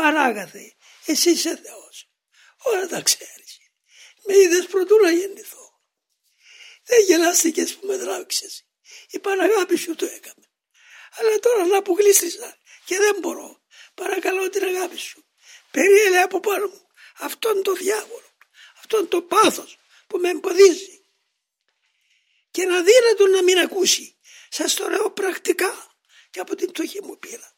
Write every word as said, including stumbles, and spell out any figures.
Πανάγαθε, εσύ είσαι Θεός. Όλα τα ξέρεις. Με είδες πρωτού να γεννηθώ. Δεν γελάστηκες που με τράβηξες. Η Παναγάπη σου το έκαμε. Αλλά τώρα να που γλίστρισα και δεν μπορώ. Παρακαλώ την αγάπη σου. Περίελε από πάνω μου αυτόν τον διάβολο, αυτόν τον πάθος που με εμποδίζει. Και να δύνατον να μην ακούσει. Σας το λέω πρακτικά και από την πτωχή μου πήρα.